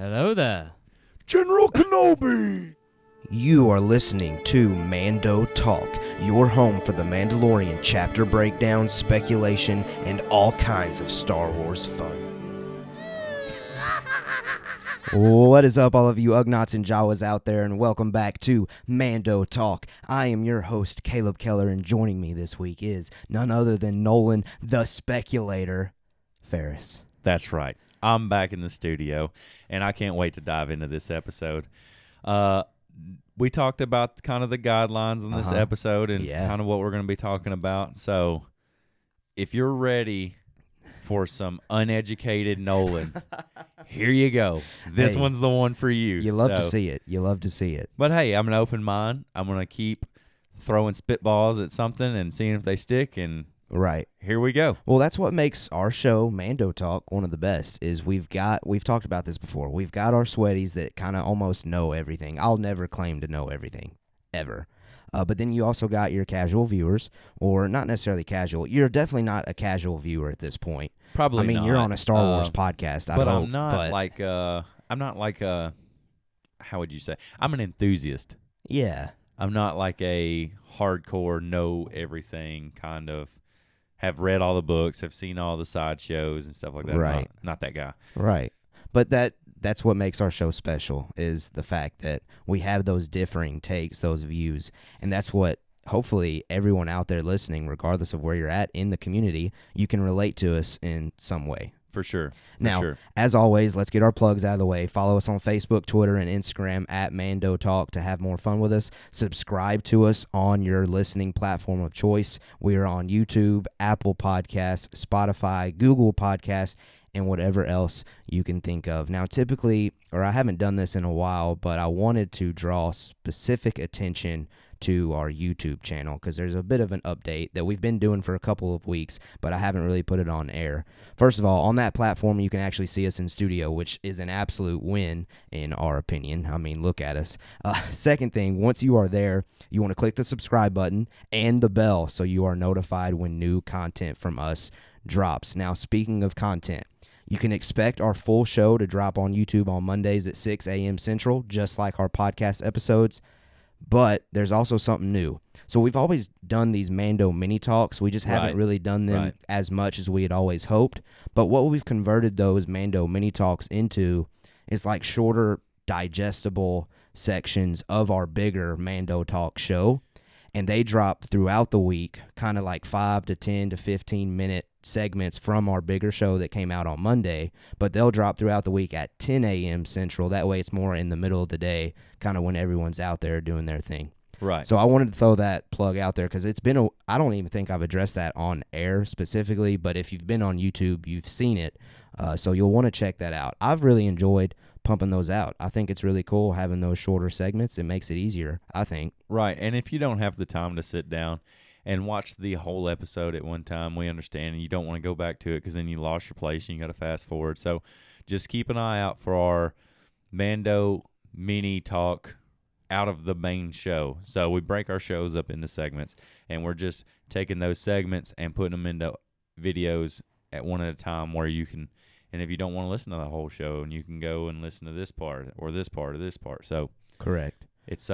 Hello there. General Kenobi! You are listening to Mando Talk, your home for The Mandalorian chapter breakdowns, speculation, and all kinds of Star Wars fun. What is up, all of you Ugnaughts and Jawas out there, and welcome back to Mando Talk. I am your host, Caleb Keller, and joining me this week is none other than Nolan, the Speculator, Ferris. That's right. I'm back in the studio, and I can't wait to dive into this episode. We talked about kind of the guidelines in this episode and kind of what we're going to be talking about. So if you're ready for some uneducated Nolan, here you go. This one's the one for you. You love to see it. You love to see it. But hey, I'm an open mind. I'm going to keep throwing spitballs at something and seeing if they stick and... Right. Here we go. Well, that's what makes our show, Mando Talk, one of the best, is we've talked about this before. We've got our sweaties that kind of almost know everything. I'll never claim to know everything, ever. But then you also got your casual viewers, or not necessarily casual. You're definitely not a casual viewer at this point. Probably not. I mean, you're on a Star Wars podcast, how would you say? I'm an enthusiast. Yeah. I'm not like a hardcore know everything kind of. Have read all the books, have seen all the sideshows and stuff like that. Right. Not that guy. Right. But that's what makes our show special is the fact that we have those differing takes, those views, and that's what hopefully everyone out there listening, regardless of where you're at in the community, you can relate to us in some way. For sure. As always, let's get our plugs out of the way. Follow us on Facebook, Twitter, and Instagram at Mando Talk to have more fun with us. Subscribe to us on your listening platform of choice. We are on YouTube, Apple Podcasts, Spotify, Google Podcasts, and whatever else you can think of. Now, typically, or I haven't done this in a while, but I wanted to draw specific attention to our YouTube channel because there's a bit of an update that we've been doing for a couple of weeks, but I haven't really put it on air. First of all, on that platform, you can actually see us in studio, which is an absolute win in our opinion. I mean, look at us. Second thing, once you are there, you want to click the subscribe button and the bell so you are notified when new content from us drops. Now, speaking of content, you can expect our full show to drop on YouTube on Mondays at 6 a.m. Central, just like our podcast episodes. But there's also something new. So we've always done these Mando mini talks. We just haven't really done them as much as we had always hoped. But what we've converted those Mando mini talks into is like shorter, digestible sections of our bigger Mando Talk show. And they drop throughout the week, kind of like 5 to 10 to 15-minute segments from our bigger show that came out on Monday, but they'll drop throughout the week at 10 a.m. Central. That way it's more in the middle of the day, kind of when everyone's out there doing their thing. Right. So I wanted to throw that plug out there because it's been I don't even think I've addressed that on air specifically, but if you've been on YouTube, you've seen it. So you'll want to check that out. I've really enjoyed pumping those out. I think it's really cool having those shorter segments. It makes it easier, I think. Right. And if you don't have the time to sit down and watch the whole episode at one time, we understand, and you don't want to go back to it because then you lost your place and you got to fast forward. So just keep an eye out for our Mando mini talk out of the main show. So we break our shows up into segments, and we're just taking those segments and putting them into videos at one at a time where you can, and if you don't want to listen to the whole show, and you can go and listen to this part or this part or this part. So correct. It's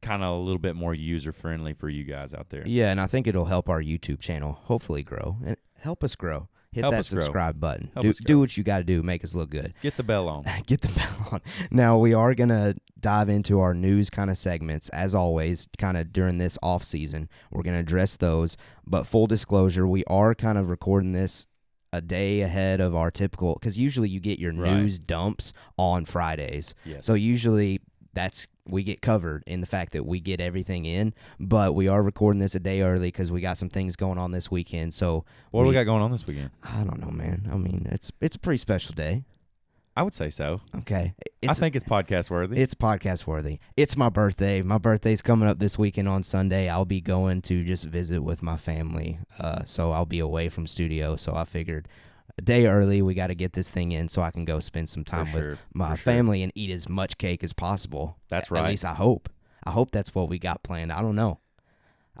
kind of a little bit more user-friendly for you guys out there. Yeah, and I think it'll help our YouTube channel hopefully grow. And help us grow. Hit that subscribe button. Do what you got to do. Make us look good. Get the bell on. Get the bell on. Now, we are going to dive into our news kind of segments, as always, kind of during this off-season. We're going to address those. But full disclosure, we are kind of recording this a day ahead of our typical, because usually you get your news dumps on Fridays. Yes. So usually we get covered in the fact that we get everything in, but we are recording this a day early because we got some things going on this weekend. So what do we got going on this weekend? I don't know, man. I mean, it's a pretty special day. I would say so. Okay. I think it's podcast worthy. It's podcast worthy. It's my birthday. My birthday's coming up this weekend on Sunday. I'll be going to just visit with my family, so I'll be away from studio. So I figured a day early, we got to get this thing in so I can go spend some time with my family and eat as much cake as possible. That's right. At least I hope. I hope that's what we got planned. I don't know.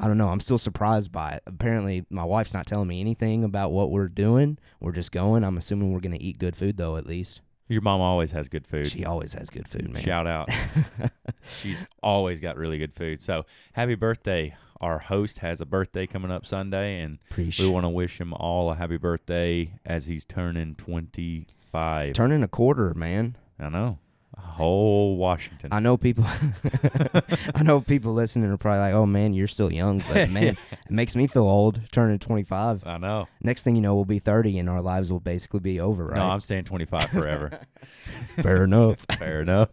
I'm still surprised by it. Apparently, my wife's not telling me anything about what we're doing. We're just going. I'm assuming we're going to eat good food, though, at least. Your mom always has good food. She always has good food, man. Shout out. She's always got really good food. So happy birthday. Our host has a birthday coming up Sunday, and we want to wish him all a happy birthday as he's turning 25. Turning a quarter, man. I know. Whole Washington. I know people listening are probably like, oh man, you're still young, but man, it makes me feel old turning 25. I know. Next thing you know, we'll be 30 and our lives will basically be over, right? No, I'm staying 25 forever. Fair enough. Fair enough.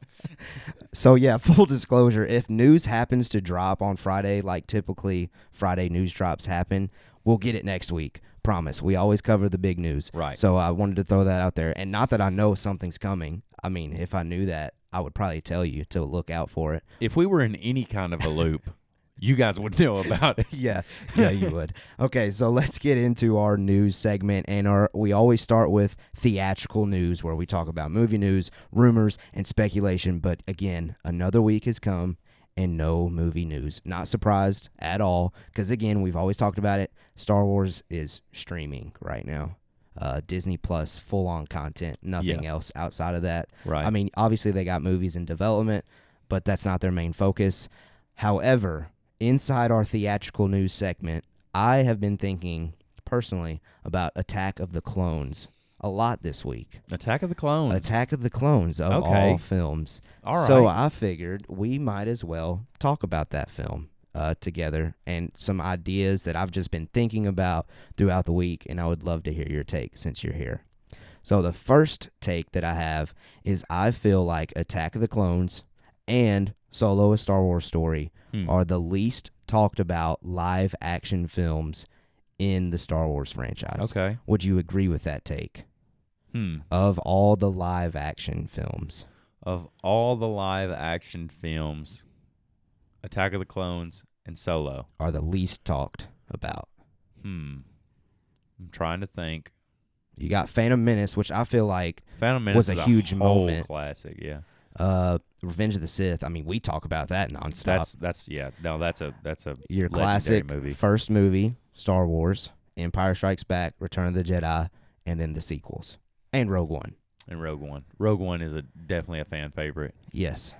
So yeah, full disclosure, if news happens to drop on Friday, like typically Friday news drops happen, we'll get it next week. Promise. We always cover the big news. Right. So I wanted to throw that out there. And not that I know something's coming. I mean, if I knew that, I would probably tell you to look out for it. If we were in any kind of a loop, you guys would know about it. Yeah. Yeah, you would. Okay, so let's get into our news segment. And we always start with theatrical news, where we talk about movie news, rumors, and speculation. But again, another week has come and no movie news. Not surprised at all, because again, we've always talked about it. Star Wars is streaming right now. Disney Plus, full-on content, nothing else outside of that. Right. I mean, obviously they got movies in development, but that's not their main focus. However, inside our theatrical news segment, I have been thinking personally about Attack of the Clones a lot this week. Attack of the Clones. Attack of the Clones of all films. All right. So I figured we might as well talk about that film together, and some ideas that I've just been thinking about throughout the week, and I would love to hear your take since you're here. So the first take that I have is I feel like Attack of the Clones and Solo, A Star Wars Story are the least talked about live action films in the Star Wars franchise. Okay. Would you agree with that take? Of all the live action films. Of all the live action films, Attack of the Clones and Solo are the least talked about. I'm trying to think. You got Phantom Menace, which I feel like was a huge moment. Classic, yeah. Revenge of the Sith. I mean, we talk about that nonstop. That's your classic movie. First movie, Star Wars, Empire Strikes Back, Return of the Jedi, and then the sequels and Rogue One. Rogue One is definitely a fan favorite. Yes.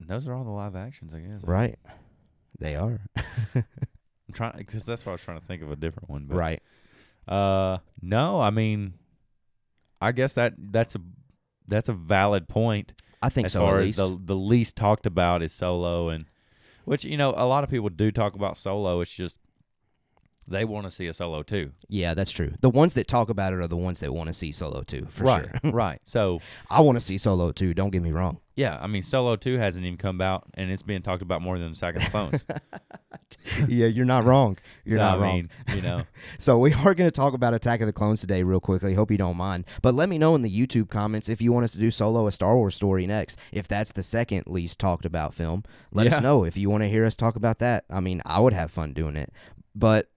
Those are all the live actions, I guess. Right. They are. I'm trying, because that's why I was trying to think of a different one. But, right. No, I mean, I guess that's a valid point. I think so, at least. As far as the least talked about is Solo, and which, you know, a lot of people do talk about Solo. It's just they want to see a Solo too. Yeah, that's true. The ones that talk about it are the ones that want to see Solo too, for sure. Right. So I want to see Solo too. Don't get me wrong. Yeah, I mean, Solo 2 hasn't even come out, and it's being talked about more than Attack of the Clones. Yeah, you're not wrong. You're not wrong. You know. So we are going to talk about Attack of the Clones today real quickly. Hope you don't mind. But let me know in the YouTube comments if you want us to do Solo, A Star Wars Story next, if that's the second least talked about film. Let us know if you want to hear us talk about that. I mean, I would have fun doing it. But,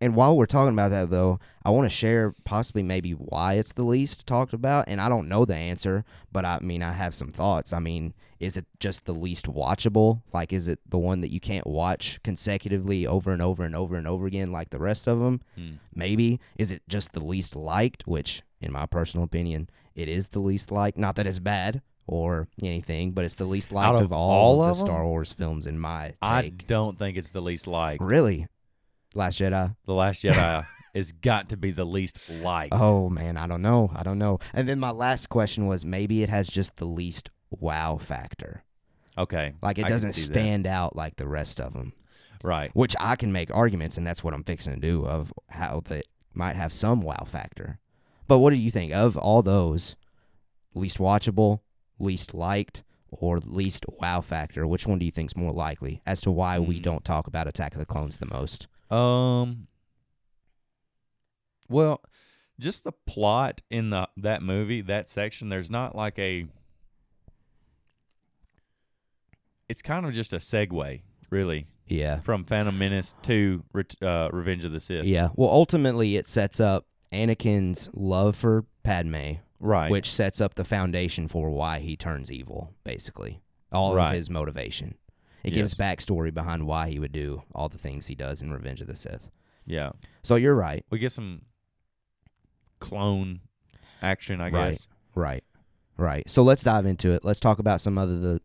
and while we're talking about that, though, I want to share possibly maybe why it's the least talked about. And I don't know the answer, but I mean, I have some thoughts. I mean, is it just the least watchable? Like, is it the one that you can't watch consecutively over and over and over and over again like the rest of them? Maybe. Is it just the least liked, which, in my personal opinion, it is the least liked. Not that it's bad or anything, but it's the least liked of all of the Star Wars films in my take. I don't think it's the least liked. Really? Last Jedi. The Last Jedi has got to be the least liked. Oh, man, I don't know. And then my last question was maybe it has just the least wow factor. Okay. Like it doesn't stand out like the rest of them. Right. Which I can make arguments, and that's what I'm fixing to do, of how that might have some wow factor. But what do you think? Of all those, least watchable, least liked, or least wow factor, which one do you think is more likely as to why we don't talk about Attack of the Clones the most? Well, just the plot in that movie, that section, there's not like a, it's kind of just a segue, really. Yeah. From Phantom Menace to Revenge of the Sith. Yeah. Well, ultimately it sets up Anakin's love for Padme. Right. Which sets up the foundation for why he turns evil, basically. All of his motivation. It gives backstory behind why he would do all the things he does in Revenge of the Sith. Yeah. So you're right. We get some clone action, I guess. Right. So let's dive into it. Let's talk about some of the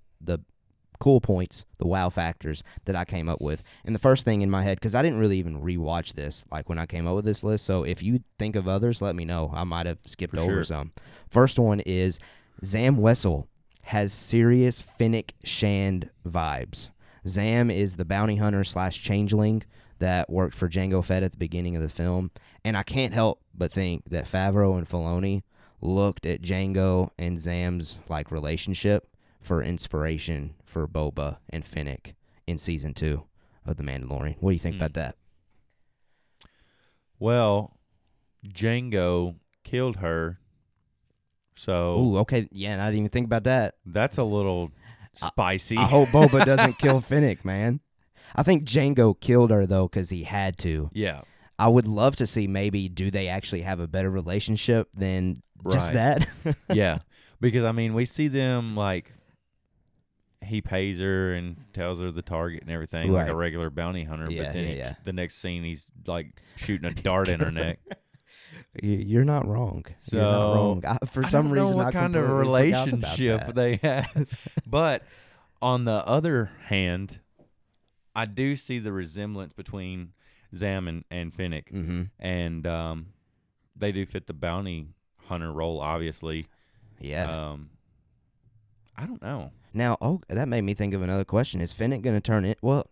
cool points, the wow factors that I came up with. And the first thing in my head, because I didn't really even rewatch this, like when I came up with this list. So if you think of others, let me know. I might have skipped over some. First one is Zam Wessel has serious Fennec Shand vibes. Zam is the bounty hunter / changeling that worked for Jango Fett at the beginning of the film. And I can't help but think that Favreau and Filoni looked at Jango and Zam's like relationship for inspiration for Boba and Fennec in season 2 of The Mandalorian. What do you think about that? Well, Jango killed her, so... Ooh, okay, yeah, and I didn't even think about that. That's a little spicy. I hope Boba doesn't kill Fennec, man. I think Jango killed her, though, because he had to. Yeah. I would love to see maybe do they actually have a better relationship than just that? Yeah, because, I mean, we see them, like, he pays her and tells her the target and everything like a regular bounty hunter, but then the next scene he's, like, shooting a dart in her neck. You're not wrong. So, you're not wrong. I don't know what kind of relationship they have. But on the other hand, I do see the resemblance between Zam and Fennec, and they do fit the bounty hunter role, obviously. Yeah. I don't know. Now, that made me think of another question. Is Fennec going to turn it? Well,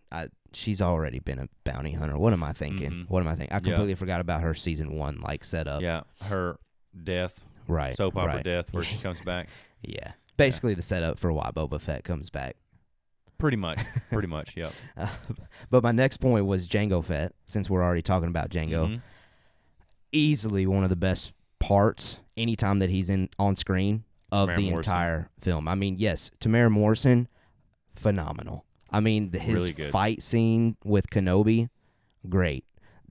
she's already been a bounty hunter. What am I thinking? I completely forgot about her season 1 like setup. Yeah, her death. Right. Soap opera death where she comes back. Yeah. Basically the setup for why Boba Fett comes back. Pretty much, yeah. But my next point was Jango Fett, since we're already talking about Jango. Mm-hmm. Easily one of the best parts anytime that he's on screen of the entire film. I mean, yes, Temuera Morrison, phenomenal. I mean, his really fight scene with Kenobi, great.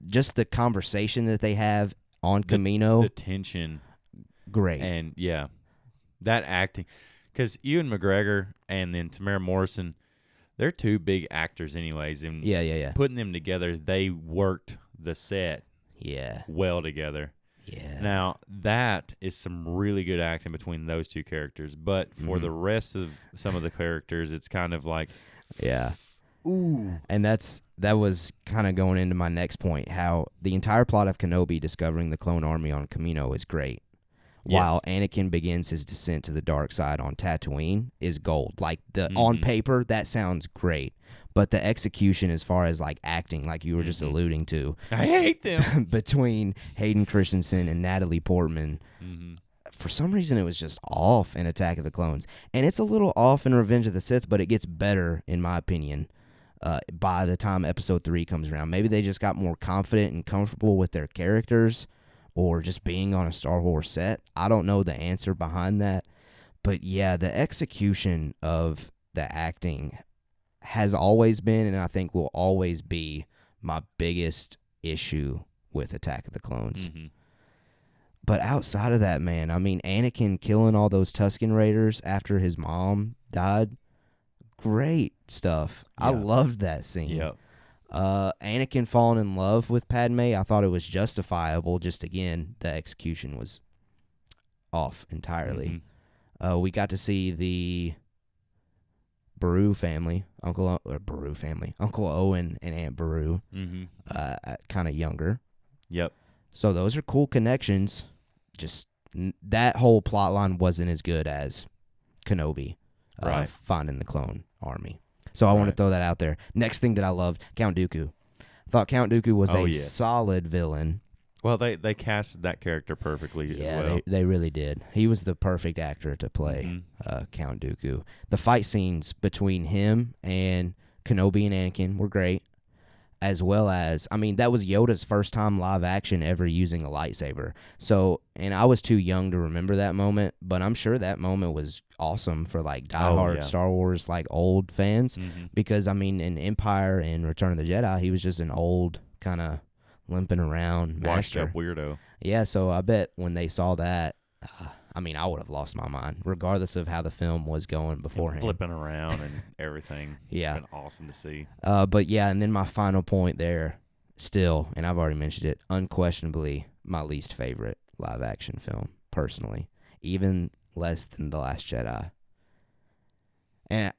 Just the conversation that they have on Kamino. The tension. Great. And, yeah, that acting. Because Ewan McGregor and then Temuera Morrison, they're two big actors anyways. And putting them together, they worked the set well together. Yeah. Now, that is some really good acting between those two characters. But for the rest of some of the characters, it's kind of like... Yeah. Ooh. And that was kind of going into my next point, how the entire plot of Kenobi discovering the clone army on Kamino is great. While Anakin begins his descent to the dark side on Tatooine is gold. Like, on paper, that sounds great. But the execution as far as, like, acting, like you were just alluding to. I hate them. Between Hayden Christensen and Natalie Portman. Mm-hmm. For some reason, it was just off in Attack of the Clones. And it's a little off in Revenge of the Sith, but it gets better, in my opinion, by the time Episode 3 comes around. Maybe they just got more confident and comfortable with their characters or just being on a Star Wars set. I don't know the answer behind that. But, yeah, the execution of the acting has always been, and I think will always be, my biggest issue with Attack of the Clones. Mm-hmm. But outside of that, man, I mean, Anakin killing all those Tusken Raiders after his mom died, great stuff. Yeah. I loved that scene. Yep. Anakin falling in love with Padme, I thought it was justifiable. Just, again, the execution was off entirely. Mm-hmm. We got to see the... Uncle Owen and Aunt Beru, kind of younger. Yep. So those are cool connections. Just that whole plot line wasn't as good as Kenobi finding the clone army. So I want to throw that out there. Next thing that I loved, Count Dooku. I thought Count Dooku was solid villain. Well, they cast that character perfectly as well. They really did. He was the perfect actor to play Count Dooku. The fight scenes between him and Kenobi and Anakin were great, as well as, I mean, that was Yoda's first time live action ever using a lightsaber. So, and I was too young to remember that moment, but I'm sure that moment was awesome for, like, diehard Star Wars, like, old fans. Mm-hmm. Because, I mean, in Empire and Return of the Jedi, he was just an old kind of... limping around, washed up weirdo. Yeah, so I bet when they saw that, I mean, I would have lost my mind, regardless of how the film was going beforehand. And flipping around and everything. Yeah, it's been awesome to see. But yeah, and then my final point there, still, and I've already mentioned it, unquestionably my least favorite live action film. personally, even less than The Last Jedi. And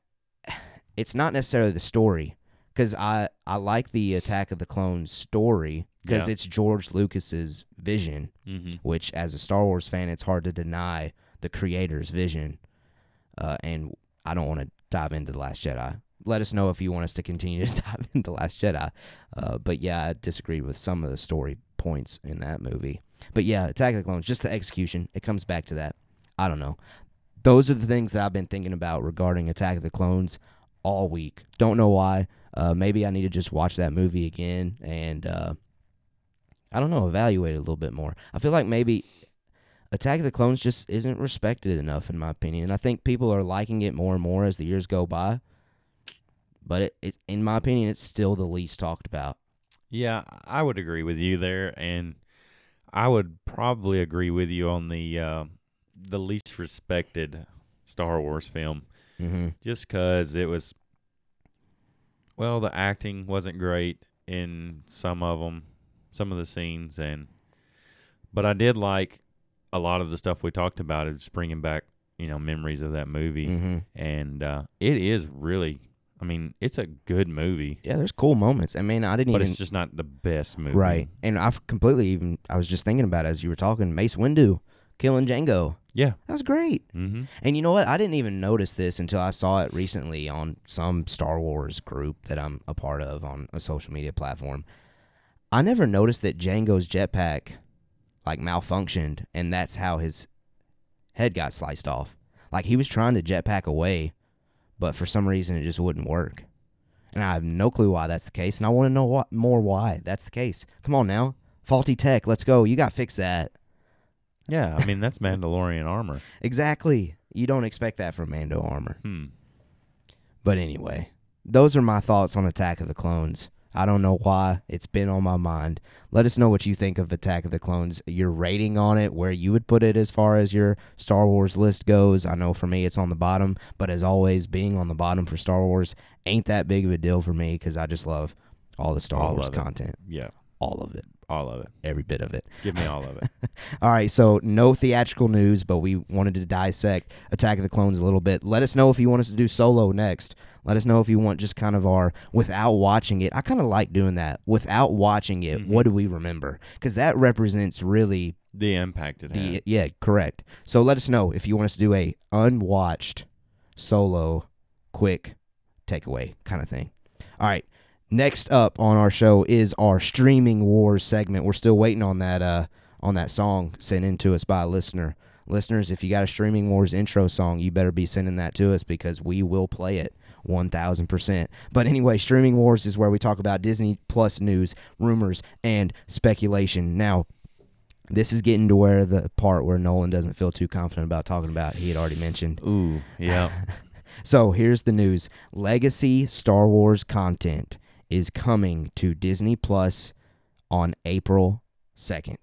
it's not necessarily the story, because I like the Attack of the Clones story, because it's George Lucas's vision, which as a Star Wars fan, it's hard to deny the creator's vision. And I don't want to dive into The Last Jedi. Let us know if you want us to continue to dive into The Last Jedi. But yeah, I disagreed with some of the story points in that movie. But yeah, Attack of the Clones, just the execution. It comes back to that. I don't know. Those are the things that I've been thinking about regarding Attack of the Clones all week. Don't know why. Maybe I need to just watch that movie again and, I don't know, evaluate it a little bit more. I feel like maybe Attack of the Clones just isn't respected enough, in my opinion. And I think people are liking it more and more as the years go by. But it in my opinion, it's still the least talked about. Yeah, I would agree with you there. And I would probably agree with you on the least respected Star Wars film. Just because it was, well, the acting wasn't great in some of them, some of the scenes. But I did like a lot of the stuff we talked about. It's bringing back, memories of that movie. And it is really... I mean, it's a good movie. Yeah, there's cool moments. I mean, But it's just not the best movie. Right. And I was just thinking about it as you were talking, Mace Windu killing Jango. Yeah. That was great. And you know what? I didn't even notice this until I saw it recently on some Star Wars group that I'm a part of on a social media platform. I never noticed that Jango's jetpack, malfunctioned, and that's how his head got sliced off. He was trying to jetpack away, but for some reason it just wouldn't work. And I have no clue why that's the case, and I want to know why that's the case. Come on now. Faulty tech, let's go. You got to fix that. Yeah, I mean, that's Mandalorian armor. Exactly. You don't expect that from Mando armor. But anyway, those are my thoughts on Attack of the Clones. I don't know why. It's been on my mind. Let us know what you think of Attack of the Clones, your rating on it, where you would put it as far as your Star Wars list goes. I know for me it's on the bottom, but as always, being on the bottom for Star Wars ain't that big of a deal for me because I just love all the Star Wars content. Yeah. All of it. All of it. Every bit of it. Give me all of it. All right, so no theatrical news, but we wanted to dissect Attack of the Clones a little bit. Let us know if you want us to do Solo next. Let us know if you want just kind of our without watching it. I kind of like doing that. Without watching it, what do we remember? Because that represents really... the impact it had. Yeah, correct. So let us know if you want us to do a unwatched Solo quick takeaway kind of thing. All right. Next up on our show is our Streaming Wars segment. We're still waiting on that song sent in to us by a listener. Listeners, if you got a Streaming Wars intro song, you better be sending that to us because we will play it 1,000%. But anyway, Streaming Wars is where we talk about Disney Plus news, rumors, and speculation. Now, this is getting to where the part where Nolan doesn't feel too confident about talking about. He had already mentioned. Ooh, yeah. So here's the news. Legacy Star Wars content is coming to Disney Plus on April 2nd.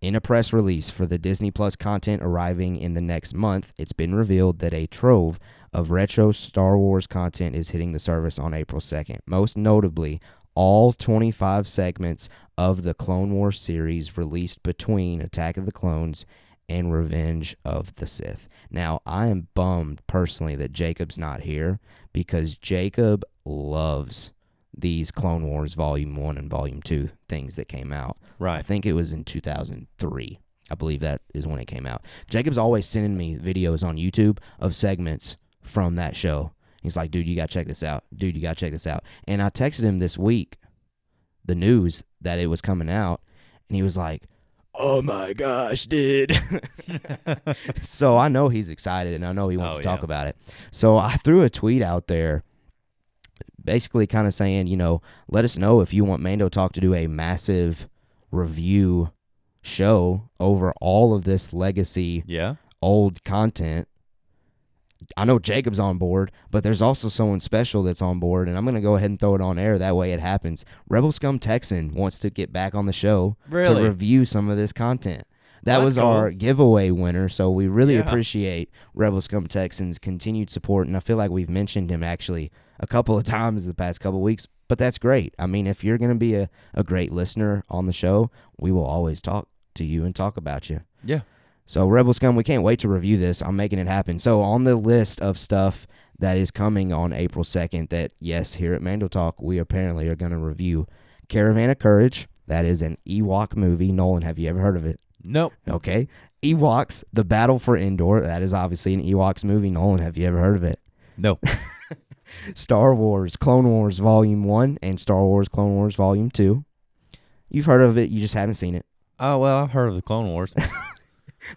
In a press release for the Disney Plus content arriving in the next month, it's been revealed that a trove of retro Star Wars content is hitting the service on April 2nd. Most notably, all 25 segments of the Clone Wars series released between Attack of the Clones and Revenge of the Sith. Now, I am bummed personally that Jacob's not here because Jacob loves these Clone Wars Volume 1 and Volume 2 things that came out. Right. I think it was in 2003. I believe that is when it came out. Jacob's always sending me videos on YouTube of segments from that show. He's like, dude, you got to check this out. Dude, you got to check this out. And I texted him this week the news that it was coming out, and he was like, oh my gosh, dude. So I know he's excited, and I know he wants to talk about it. So I threw a tweet out there basically kind of saying, let us know if you want Mando Talk to do a massive review show over all of this legacy old content. I know Jacob's on board, but there's also someone special that's on board, and I'm going to go ahead and throw it on air. That way it happens. Rebel Scum Texan wants to get back on the show to review some of this content. That was our giveaway winner, so we really appreciate Rebel Scum Texan's continued support, and I feel like we've mentioned him actually a couple of times the past couple of weeks, but that's great. I mean, if you're going to be a great listener on the show, we will always talk to you and talk about you. Yeah. So Rebel Scum, we can't wait to review this. I'm making it happen. So on the list of stuff that is coming on April 2nd that, yes, here at Mando Talk, we apparently are going to review Caravan of Courage. That is an Ewok movie. Nolan, have you ever heard of it? Nope. Okay. Ewoks, The Battle for Endor. That is obviously an Ewoks movie. Nolan, have you ever heard of it? Nope. Star Wars, Clone Wars Volume 1 and Star Wars, Clone Wars Volume 2. You've heard of it. You just haven't seen it. Oh, well, I've heard of the Clone Wars.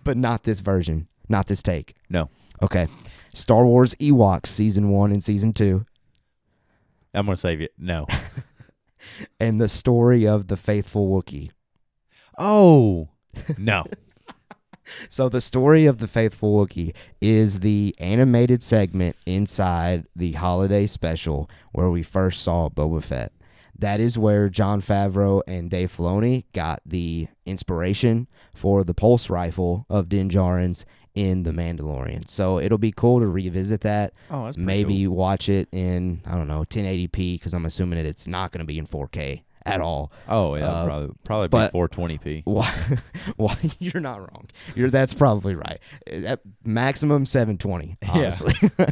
But not this version. Not this take. No. Okay. Star Wars Ewoks Season 1 and Season 2. I'm going to save it. No. And the story of the faithful Wookiee. Oh. No. So the story of the faithful Wookiee is the animated segment inside the holiday special where we first saw Boba Fett. That is where Jon Favreau and Dave Filoni got the inspiration for the pulse rifle of Din Djarin's in The Mandalorian. So it'll be cool to revisit that. Oh, that's pretty cool. Watch it in, I don't know, 1080p, because I'm assuming that it's not going to be in 4K at all. Oh, yeah, probably be 420p. Why, you're not wrong. That's probably right. At maximum 720, honestly. Yeah.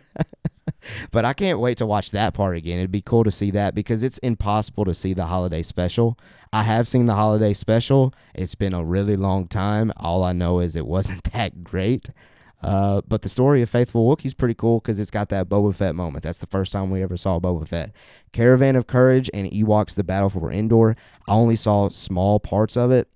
But I can't wait to watch that part again. It'd be cool to see that because it's impossible to see the holiday special. I have seen the holiday special. It's been a really long time. All I know is it wasn't that great. But the story of Faithful Wookiee's pretty cool because it's got that Boba Fett moment. That's the first time we ever saw Boba Fett. Caravan of Courage and Ewoks, The Battle for Endor. I only saw small parts of it.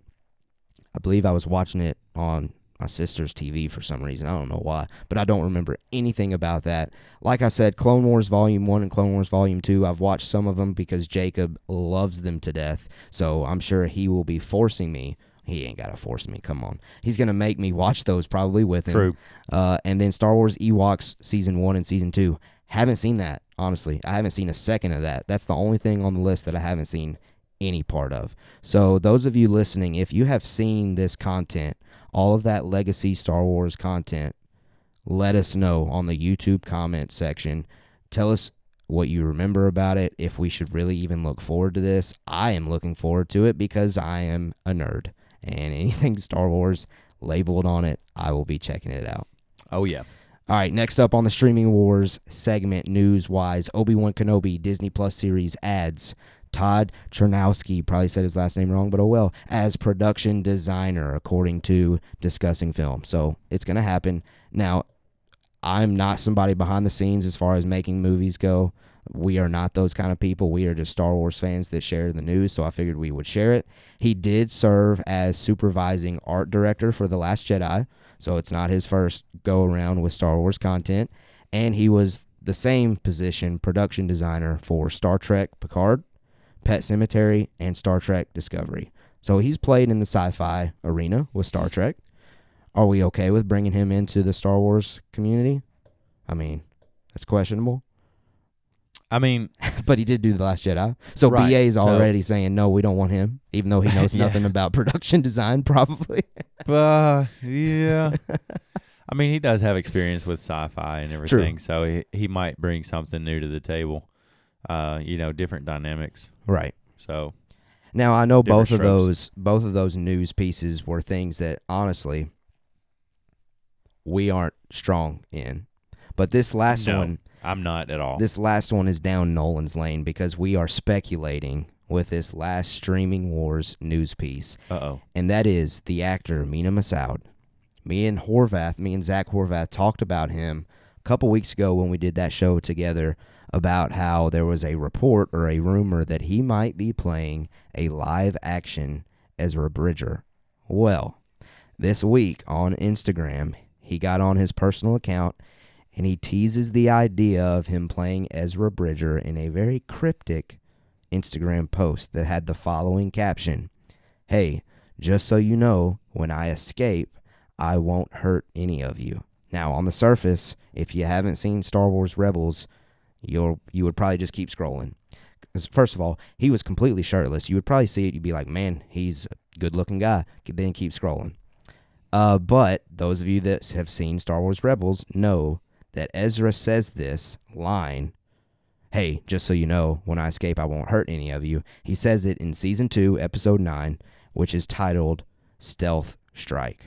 I believe I was watching it on my sister's TV for some reason. I don't know why, but I don't remember anything about that. Like I said, Clone Wars Volume 1 and Clone Wars Volume 2, I've watched some of them because Jacob loves them to death, so I'm sure he will be forcing me. He ain't got to force me, come on. He's going to make me watch those probably with him. True. And then Star Wars Ewoks Season 1 and Season 2. Haven't seen that, honestly. I haven't seen a second of that. That's the only thing on the list that I haven't seen any part of. So those of you listening, if you have seen this content, all of that legacy Star Wars content, let us know on the YouTube comment section. Tell us what you remember about it, if we should really even look forward to this. I am looking forward to it because I am a nerd. And anything Star Wars labeled on it, I will be checking it out. Oh, yeah. All right, next up on the Streaming Wars segment, news-wise, Obi-Wan Kenobi Disney Plus series adds Todd Chernowski, probably said his last name wrong, but oh well, as production designer, according to Discussing Film. So it's going to happen. Now, I'm not somebody behind the scenes as far as making movies go. We are not those kind of people. We are just Star Wars fans that share the news, so I figured we would share it. He did serve as supervising art director for The Last Jedi, so it's not his first go-around with Star Wars content. And he was the same position, production designer, for Star Trek Picard, Pet Sematary, and Star Trek Discovery. So he's played in the sci-fi arena with Star Trek. Are we okay with bringing him into the Star Wars community? I mean, that's questionable. I mean... But he did do The Last Jedi. So right, BA's already saying, no, we don't want him, even though he knows nothing about production design, probably. Yeah. I mean, he does have experience with sci-fi and everything, so he might bring something new to the table. You know, different dynamics. Right. So now I know both of those news pieces were things that honestly we aren't strong in. But this last one, I'm not at all. This last one is down Nolan's lane because we are speculating with this last Streaming Wars news piece. Uh-oh. And that is the actor Mena Massoud. Me and Zach Horvath talked about him a couple weeks ago when we did that show together, about how there was a report or a rumor that he might be playing a live-action Ezra Bridger. Well, this week on Instagram, he got on his personal account, and he teases the idea of him playing Ezra Bridger in a very cryptic Instagram post that had the following caption: "Hey, just so you know, when I escape, I won't hurt any of you." Now, on the surface, if you haven't seen Star Wars Rebels, you would probably just keep scrolling. First of all, he was completely shirtless. You would probably see it. You'd be like, man, he's a good-looking guy. Then keep scrolling. But those of you that have seen Star Wars Rebels know that Ezra says this line, "Hey, just so you know, when I escape, I won't hurt any of you." He says it in Season 2, Episode 9, which is titled Stealth Strike.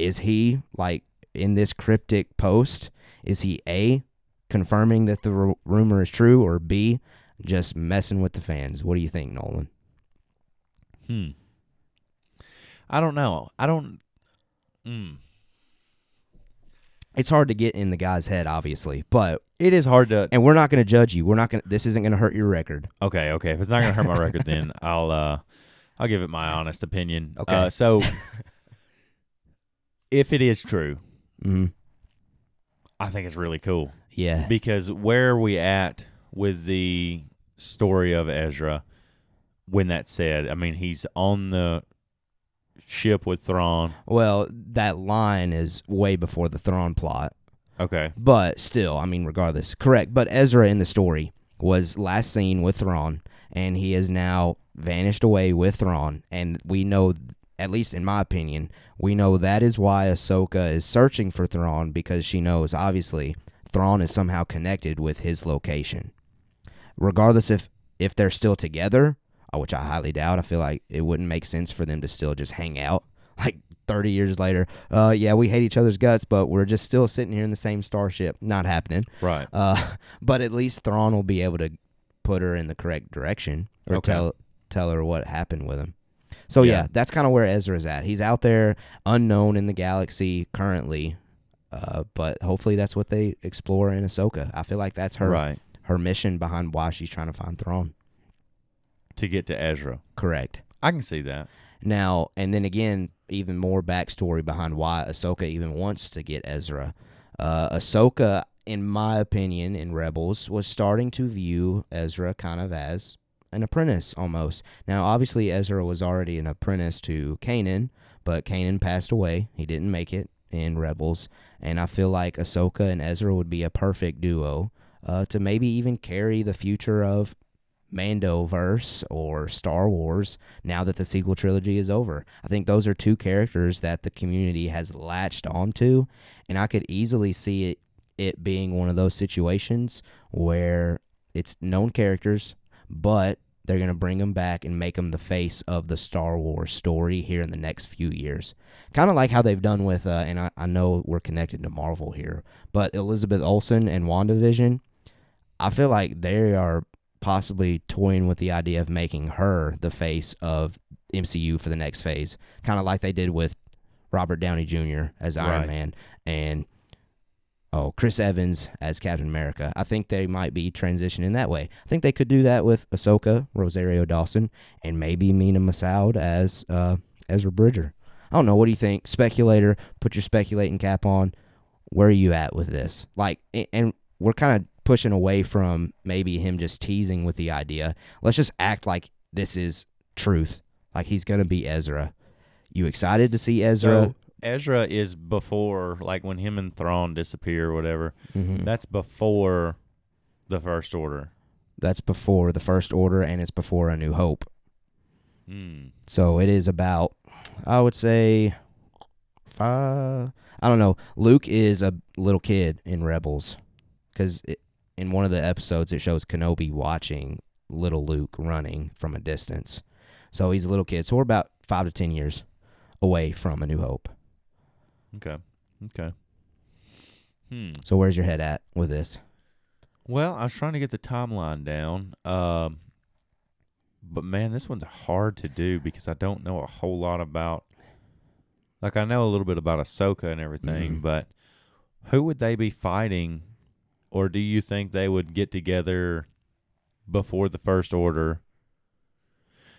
Is he, like, in this cryptic post, is he A, confirming that the rumor is true, or B, just messing with the fans? What do you think, Nolan? I don't know. It's hard to get in the guy's head, obviously, but it is hard to. And we're not going to judge you. We're not going. This isn't going to hurt your record. Okay. If it's not going to hurt my record, then I'll give it my honest opinion. Okay. So, if it is true, I think it's really cool. Yeah. Because where are we at with the story of Ezra? When that said, I mean, he's on the ship with Thrawn. Well, that line is way before the Thrawn plot. Okay. But still, I mean, regardless, correct. But Ezra in the story was last seen with Thrawn, and he has now vanished away with Thrawn. And we know, at least in my opinion, we know that is why Ahsoka is searching for Thrawn, because she knows, obviously, Thrawn is somehow connected with his location. Regardless if they're still together, which I highly doubt. I feel like it wouldn't make sense for them to still just hang out like 30 years later. Yeah, we hate each other's guts, but we're just still sitting here in the same starship. Not happening. Right. But at least Thrawn will be able to put her in the correct direction or tell her what happened with him. So, yeah that's kind of where Ezra's at. He's out there unknown in the galaxy currently, but hopefully that's what they explore in Ahsoka. I feel like that's her mission behind why she's trying to find Thrawn. To get to Ezra. Correct. I can see that. Now, and then again, even more backstory behind why Ahsoka even wants to get Ezra. Ahsoka, in my opinion, in Rebels, was starting to view Ezra kind of as an apprentice almost. Now, obviously, Ezra was already an apprentice to Kanan, but Kanan passed away. He didn't make it in Rebels. And I feel like Ahsoka and Ezra would be a perfect duo to maybe even carry the future of Mandoverse or Star Wars now that the sequel trilogy is over. I think those are two characters that the community has latched onto, and I could easily see it being one of those situations where it's known characters, but they're going to bring them back and make them the face of the Star Wars story here in the next few years. Kind of like how they've done with, and I know we're connected to Marvel here, but Elizabeth Olsen and WandaVision, I feel like they are possibly toying with the idea of making her the face of MCU for the next phase, kind of like they did with Robert Downey Jr. as Iron Man and Chris Evans as Captain America. I think they might be transitioning that way. I think they could do that with Ahsoka, Rosario Dawson, and maybe Mena Massoud as Ezra Bridger. I don't know. What do you think? Speculator, put your speculating cap on. Where are you at with this? Like, and we're kind of pushing away from maybe him just teasing with the idea. Let's just act like this is truth. Like he's going to be Ezra. You excited to see Ezra? So Ezra is before, like when him and Thrawn disappear or whatever, that's before the First Order. That's before the First Order, and it's before A New Hope. So it is about, I would say, I don't know. Luke is a little kid in Rebels. Because in one of the episodes, it shows Kenobi watching little Luke running from a distance. So he's a little kid. So we're about 5 to 10 years away from A New Hope. Okay. So where's your head at with this? Well, I was trying to get the timeline down. But, man, this one's hard to do because I don't know a whole lot about... Like, I know a little bit about Ahsoka and everything, but who would they be fighting... Or do you think they would get together before the First Order?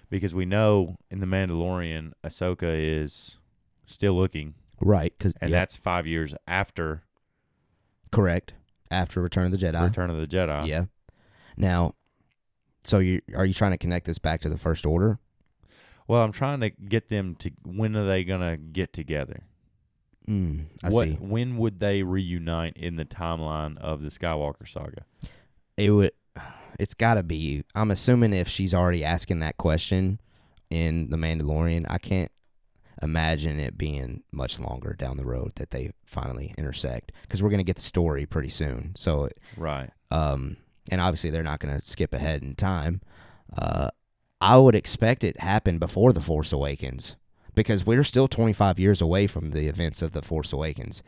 Because we know in The Mandalorian, Ahsoka is still looking. Right. And that's 5 years after. Correct. After Return of the Jedi. Yeah. Now, so are you trying to connect this back to the First Order? Well, I'm trying to get them to... When are they going to get together? I see. When would they reunite in the timeline of the Skywalker saga? It's got to be. I'm assuming if she's already asking that question in The Mandalorian, I can't imagine it being much longer down the road that they finally intersect, because we're going to get the story pretty soon. So and obviously they're not going to skip ahead in time. I would expect it happen before The Force Awakens. because we're still 25 years away from the events of The Force Awakens.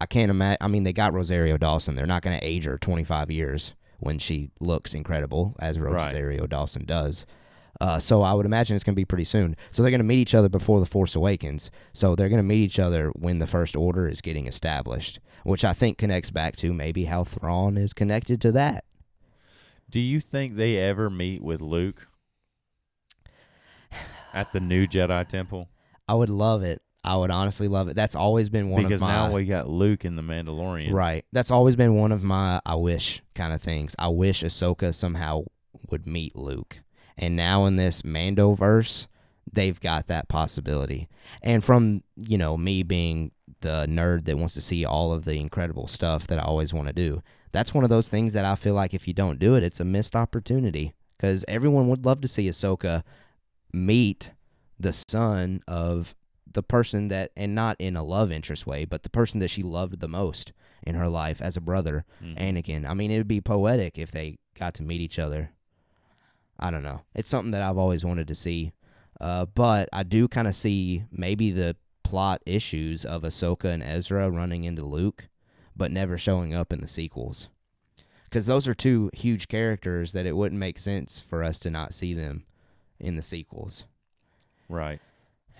I can't imagine. I mean, they got Rosario Dawson. They're not going to age her 25 years when she looks incredible, as Rosario Dawson does. So I would imagine it's going to be pretty soon. So they're going to meet each other before The Force Awakens. So they're going to meet each other when the First Order is getting established, which I think connects back to maybe how Thrawn is connected to that. Do you think they ever meet with Luke at the new Jedi Temple? I would love it. I would honestly love it. That's always been one of my... Because now we got Luke in The Mandalorian. Right. That's always been one of my I wish kind of things. I wish Ahsoka somehow would meet Luke. And now in this Mandoverse, they've got that possibility. And from, you know, me being the nerd that wants to see all of the incredible stuff that I always want to do, that's one of those things that I feel like if you don't do it, it's a missed opportunity. Because everyone would love to see Ahsoka meet the son of the person that, and not in a love interest way, but the person that she loved the most in her life as a brother, Anakin. I mean, it would be poetic if they got to meet each other. I don't know. It's something that I've always wanted to see. But I do kind of see maybe the plot issues of Ahsoka and Ezra running into Luke, but never showing up in the sequels. Because those are two huge characters that it wouldn't make sense for us to not see them in the sequels. Right.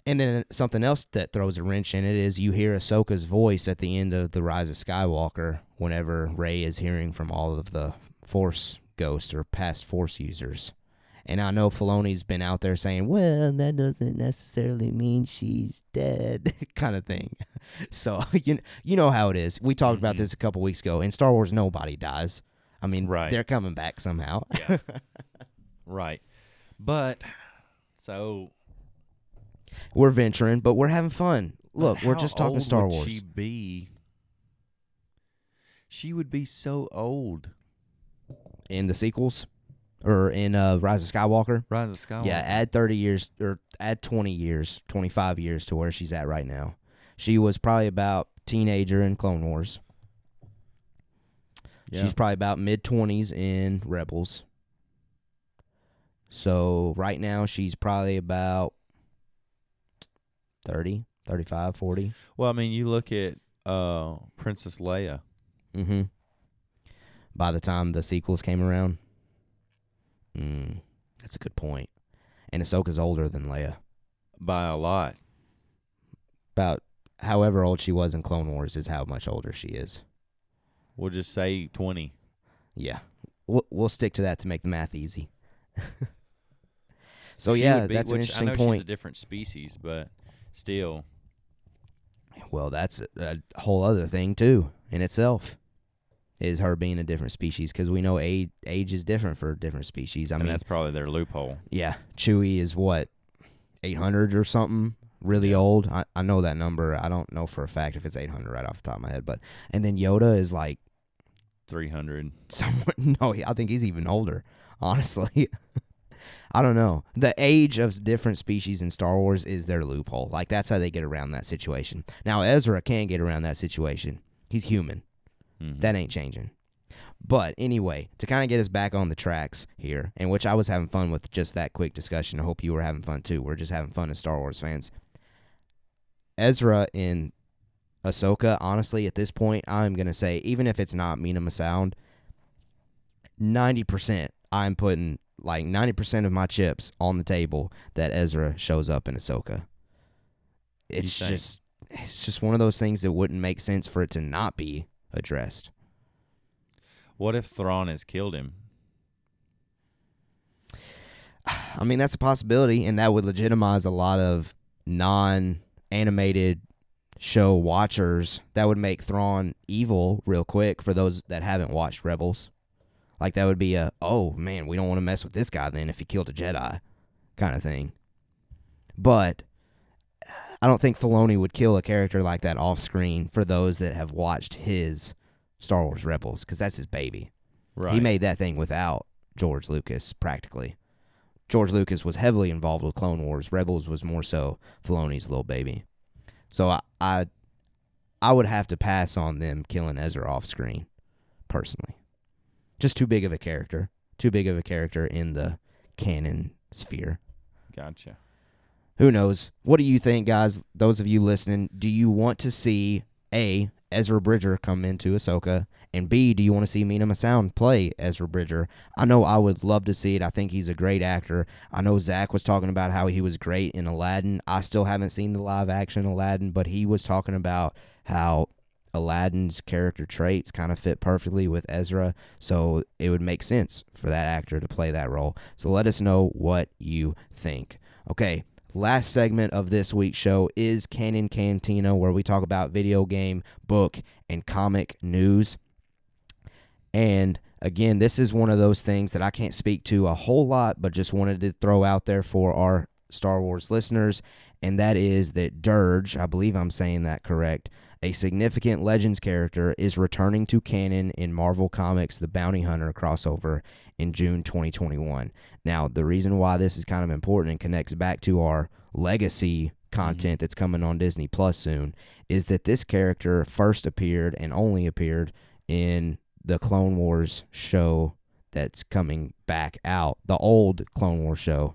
And then something else that throws a wrench in it is you hear Ahsoka's voice at the end of The Rise of Skywalker whenever Rey is hearing from all of the Force ghosts or past Force users. And I know Filoni's been out there saying, well, that doesn't necessarily mean she's dead kind of thing. So you know how it is. We talked about this a couple weeks ago. In Star Wars, nobody dies. I mean, they're coming back somehow. Yeah. Right. But, so... We're venturing, but we're having fun. Look, we're just talking Star Wars. How old would she be? She would be so old. In the sequels? Or in Rise of Skywalker? Rise of Skywalker. Yeah, add 30 years, or add 20 years, 25 years to where she's at right now. She was probably about teenager in Clone Wars. Yeah. She's probably about mid-20s in Rebels. So right now she's probably about... 30, 35, 40. Well, I mean, you look at Princess Leia. Mm-hmm. By the time the sequels came around. That's a good point. And Ahsoka's older than Leia. By a lot. About however old she was in Clone Wars is how much older she is. We'll just say 20. Yeah. We'll stick to that to make the math easy. So, that's an interesting point. I know she's a different species, but... Still. Well, that's a whole other thing, too, in itself, is her being a different species, because we know age is different for different species. I mean, that's probably their loophole. Yeah. Chewie is, 800 or something? Really old? I know that number. I don't know for a fact if it's 800 right off the top of my head. But and then Yoda is, 300. No, I think he's even older, honestly. I don't know. The age of different species in Star Wars is their loophole. That's how they get around that situation. Now, Ezra can get around that situation. He's human. Mm-hmm. That ain't changing. But anyway, to kind of get us back on the tracks here, in which I was having fun with just that quick discussion. I hope you were having fun, too. We're just having fun as Star Wars fans. Ezra in Ahsoka, honestly, at this point, I'm going to say, even if it's not Mena Massoud, 90% I'm putting... 90% of my chips on the table that Ezra shows up in Ahsoka. It's just one of those things that wouldn't make sense for it to not be addressed. What if Thrawn has killed him? I mean, that's a possibility, and that would legitimize a lot of non-animated show watchers. That would make Thrawn evil real quick for those that haven't watched Rebels. That would be we don't want to mess with this guy then if he killed a Jedi kind of thing. But I don't think Filoni would kill a character like that off screen for those that have watched his Star Wars Rebels, because that's his baby. Right. He made that thing without George Lucas, practically. George Lucas was heavily involved with Clone Wars. Rebels was more so Filoni's little baby. So I would have to pass on them killing Ezra off screen, personally. Just too big of a character. Too big of a character in the canon sphere. Gotcha. Who knows? What do you think, guys? Those of you listening, do you want to see, A, Ezra Bridger come into Ahsoka, and B, do you want to see Mena Massoud play Ezra Bridger? I know I would love to see it. I think he's a great actor. I know Zach was talking about how he was great in Aladdin. I still haven't seen the live-action Aladdin, but he was talking about how Aladdin's character traits kind of fit perfectly with Ezra, so it would make sense for that actor to play that role. So let us know what you think. Okay, last segment of this week's show is Canon Cantina, where we talk about video game, book, and comic news. And again, this is one of those things that I can't speak to a whole lot, but just wanted to throw out there for our Star Wars listeners, and that is that Dirge, I believe I'm saying that correct, a significant Legends character, is returning to canon in Marvel Comics' The Bounty Hunter crossover in June 2021. Now, the reason why this is kind of important and connects back to our legacy content that's coming on Disney Plus soon is that this character first appeared and only appeared in the Clone Wars show that's coming back out, the old Clone Wars show.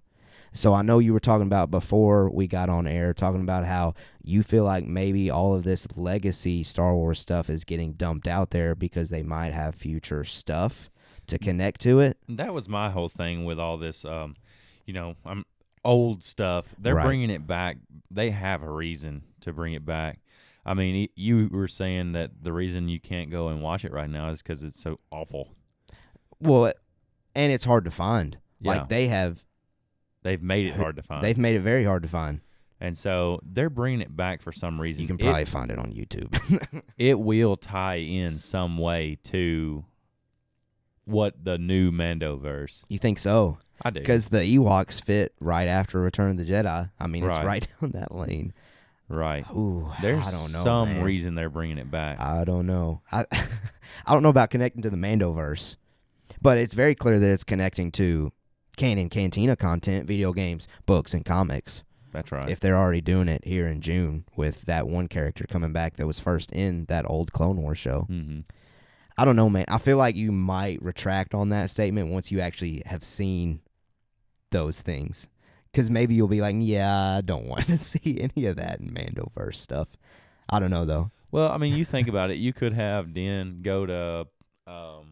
So I know you were talking about before we got on air, talking about how you feel like maybe all of this legacy Star Wars stuff is getting dumped out there because they might have future stuff to connect to it. That was my whole thing with all this, old stuff. They're right. Bringing it back. They have a reason to bring it back. I mean, you were saying that the reason you can't go and watch it right now is because it's so awful. Well, and it's hard to find. Yeah. Like, they have... They've made it hard to find. They've made it very hard to find. And so they're bringing it back for some reason. You can probably find it on YouTube. It will tie in some way to what the new Mandoverse. You think so? I do. Because the Ewoks fit right after Return of the Jedi. I mean, It's right down that lane. Right. Ooh, there's reason they're bringing it back. I don't know. I don't know about connecting to the Mandoverse, but it's very clear that it's connecting to Canon Cantina content, video games, books, and comics. That's right. If they're already doing it here in June with that one character coming back that was first in that old Clone Wars show. Mm-hmm. I don't know, man. I feel like you might retract on that statement once you actually have seen those things. Because maybe you'll be like, yeah, I don't want to see any of that Mandoverse stuff. I don't know, though. Well, I mean, you think about it. You could have Din go to...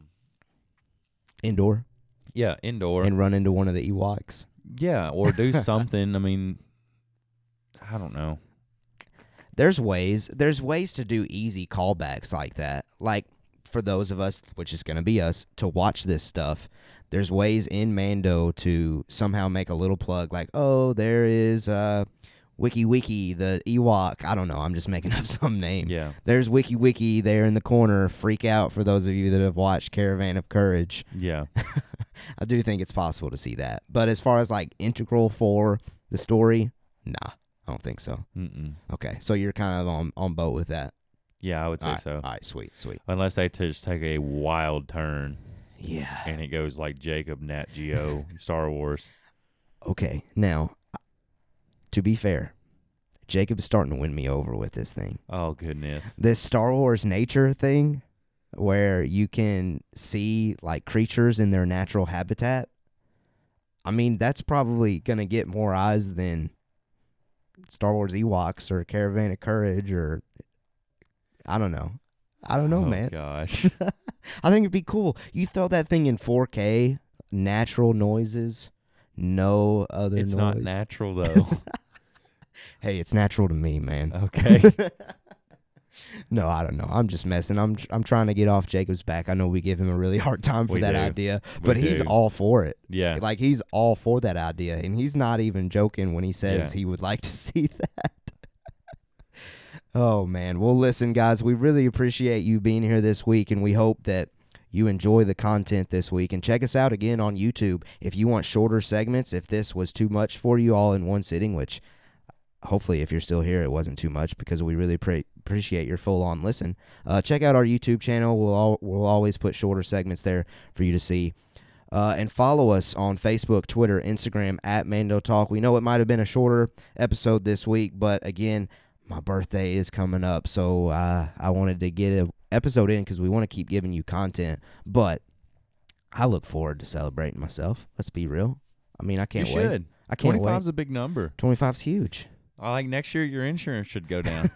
Endor. Yeah, Endor. And run into one of the Ewoks. Yeah, or do something. I mean, I don't know. There's ways to do easy callbacks like that. Like, for those of us, which is going to be us, to watch this stuff, there's ways in Mando to somehow make a little plug like, oh, there is Wiki, the Ewok. I don't know. I'm just making up some name. Yeah. There's Wiki there in the corner. Freak out for those of you that have watched Caravan of Courage. Yeah. I do think it's possible to see that. But as far as, like, integral for the story, nah, I don't think so. Mm-mm. Okay, so you're kind of on boat with that. Yeah, I would say so. All right, sweet. Unless they just take a wild turn. Yeah. And it goes like Jacob, Nat Geo, Star Wars. Okay, now, to be fair, Jacob is starting to win me over with this thing. Oh, goodness. This Star Wars nature thing, where you can see, like, creatures in their natural habitat. I mean, that's probably going to get more eyes than Star Wars Ewoks or Caravan of Courage or... I don't know, man. Oh, gosh. I think it'd be cool. You throw that thing in 4K, natural noises, no other noise. It's not natural, though. Hey, it's natural to me, man. Okay. No, I don't know. I'm just messing. I'm trying to get off Jacob's back. I know we give him a really hard time for idea, but he's all for it. Yeah. Like, he's all for that idea, and he's not even joking when he says he would like to see that. Oh, man. Well, listen, guys, we really appreciate you being here this week, and we hope that you enjoy the content this week. And check us out again on YouTube if you want shorter segments, if this was too much for you all in one sitting, which... Hopefully, if you're still here, it wasn't too much because we really appreciate your full-on listen. Check out our YouTube channel. We'll always put shorter segments there for you to see. And follow us on Facebook, Twitter, Instagram, @Mando Talk. We know it might have been a shorter episode this week, but again, my birthday is coming up, so I wanted to get an episode in because we want to keep giving you content. But I look forward to celebrating myself. Let's be real. I mean, I can't wait. I can't 25's wait. 25's a big number. 25's huge. I like next year your insurance should go down.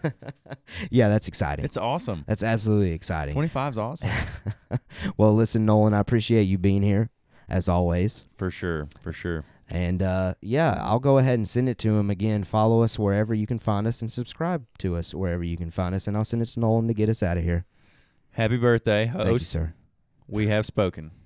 Yeah, that's exciting. It's awesome. That's absolutely exciting. 25's awesome. Well, listen, Nolan, I appreciate you being here, as always. For sure, for sure. And, yeah, I'll go ahead and send it to him again. Follow us wherever you can find us and subscribe to us wherever you can find us, and I'll send it to Nolan to get us out of here. Happy birthday, host. Thank you, sir. We have spoken.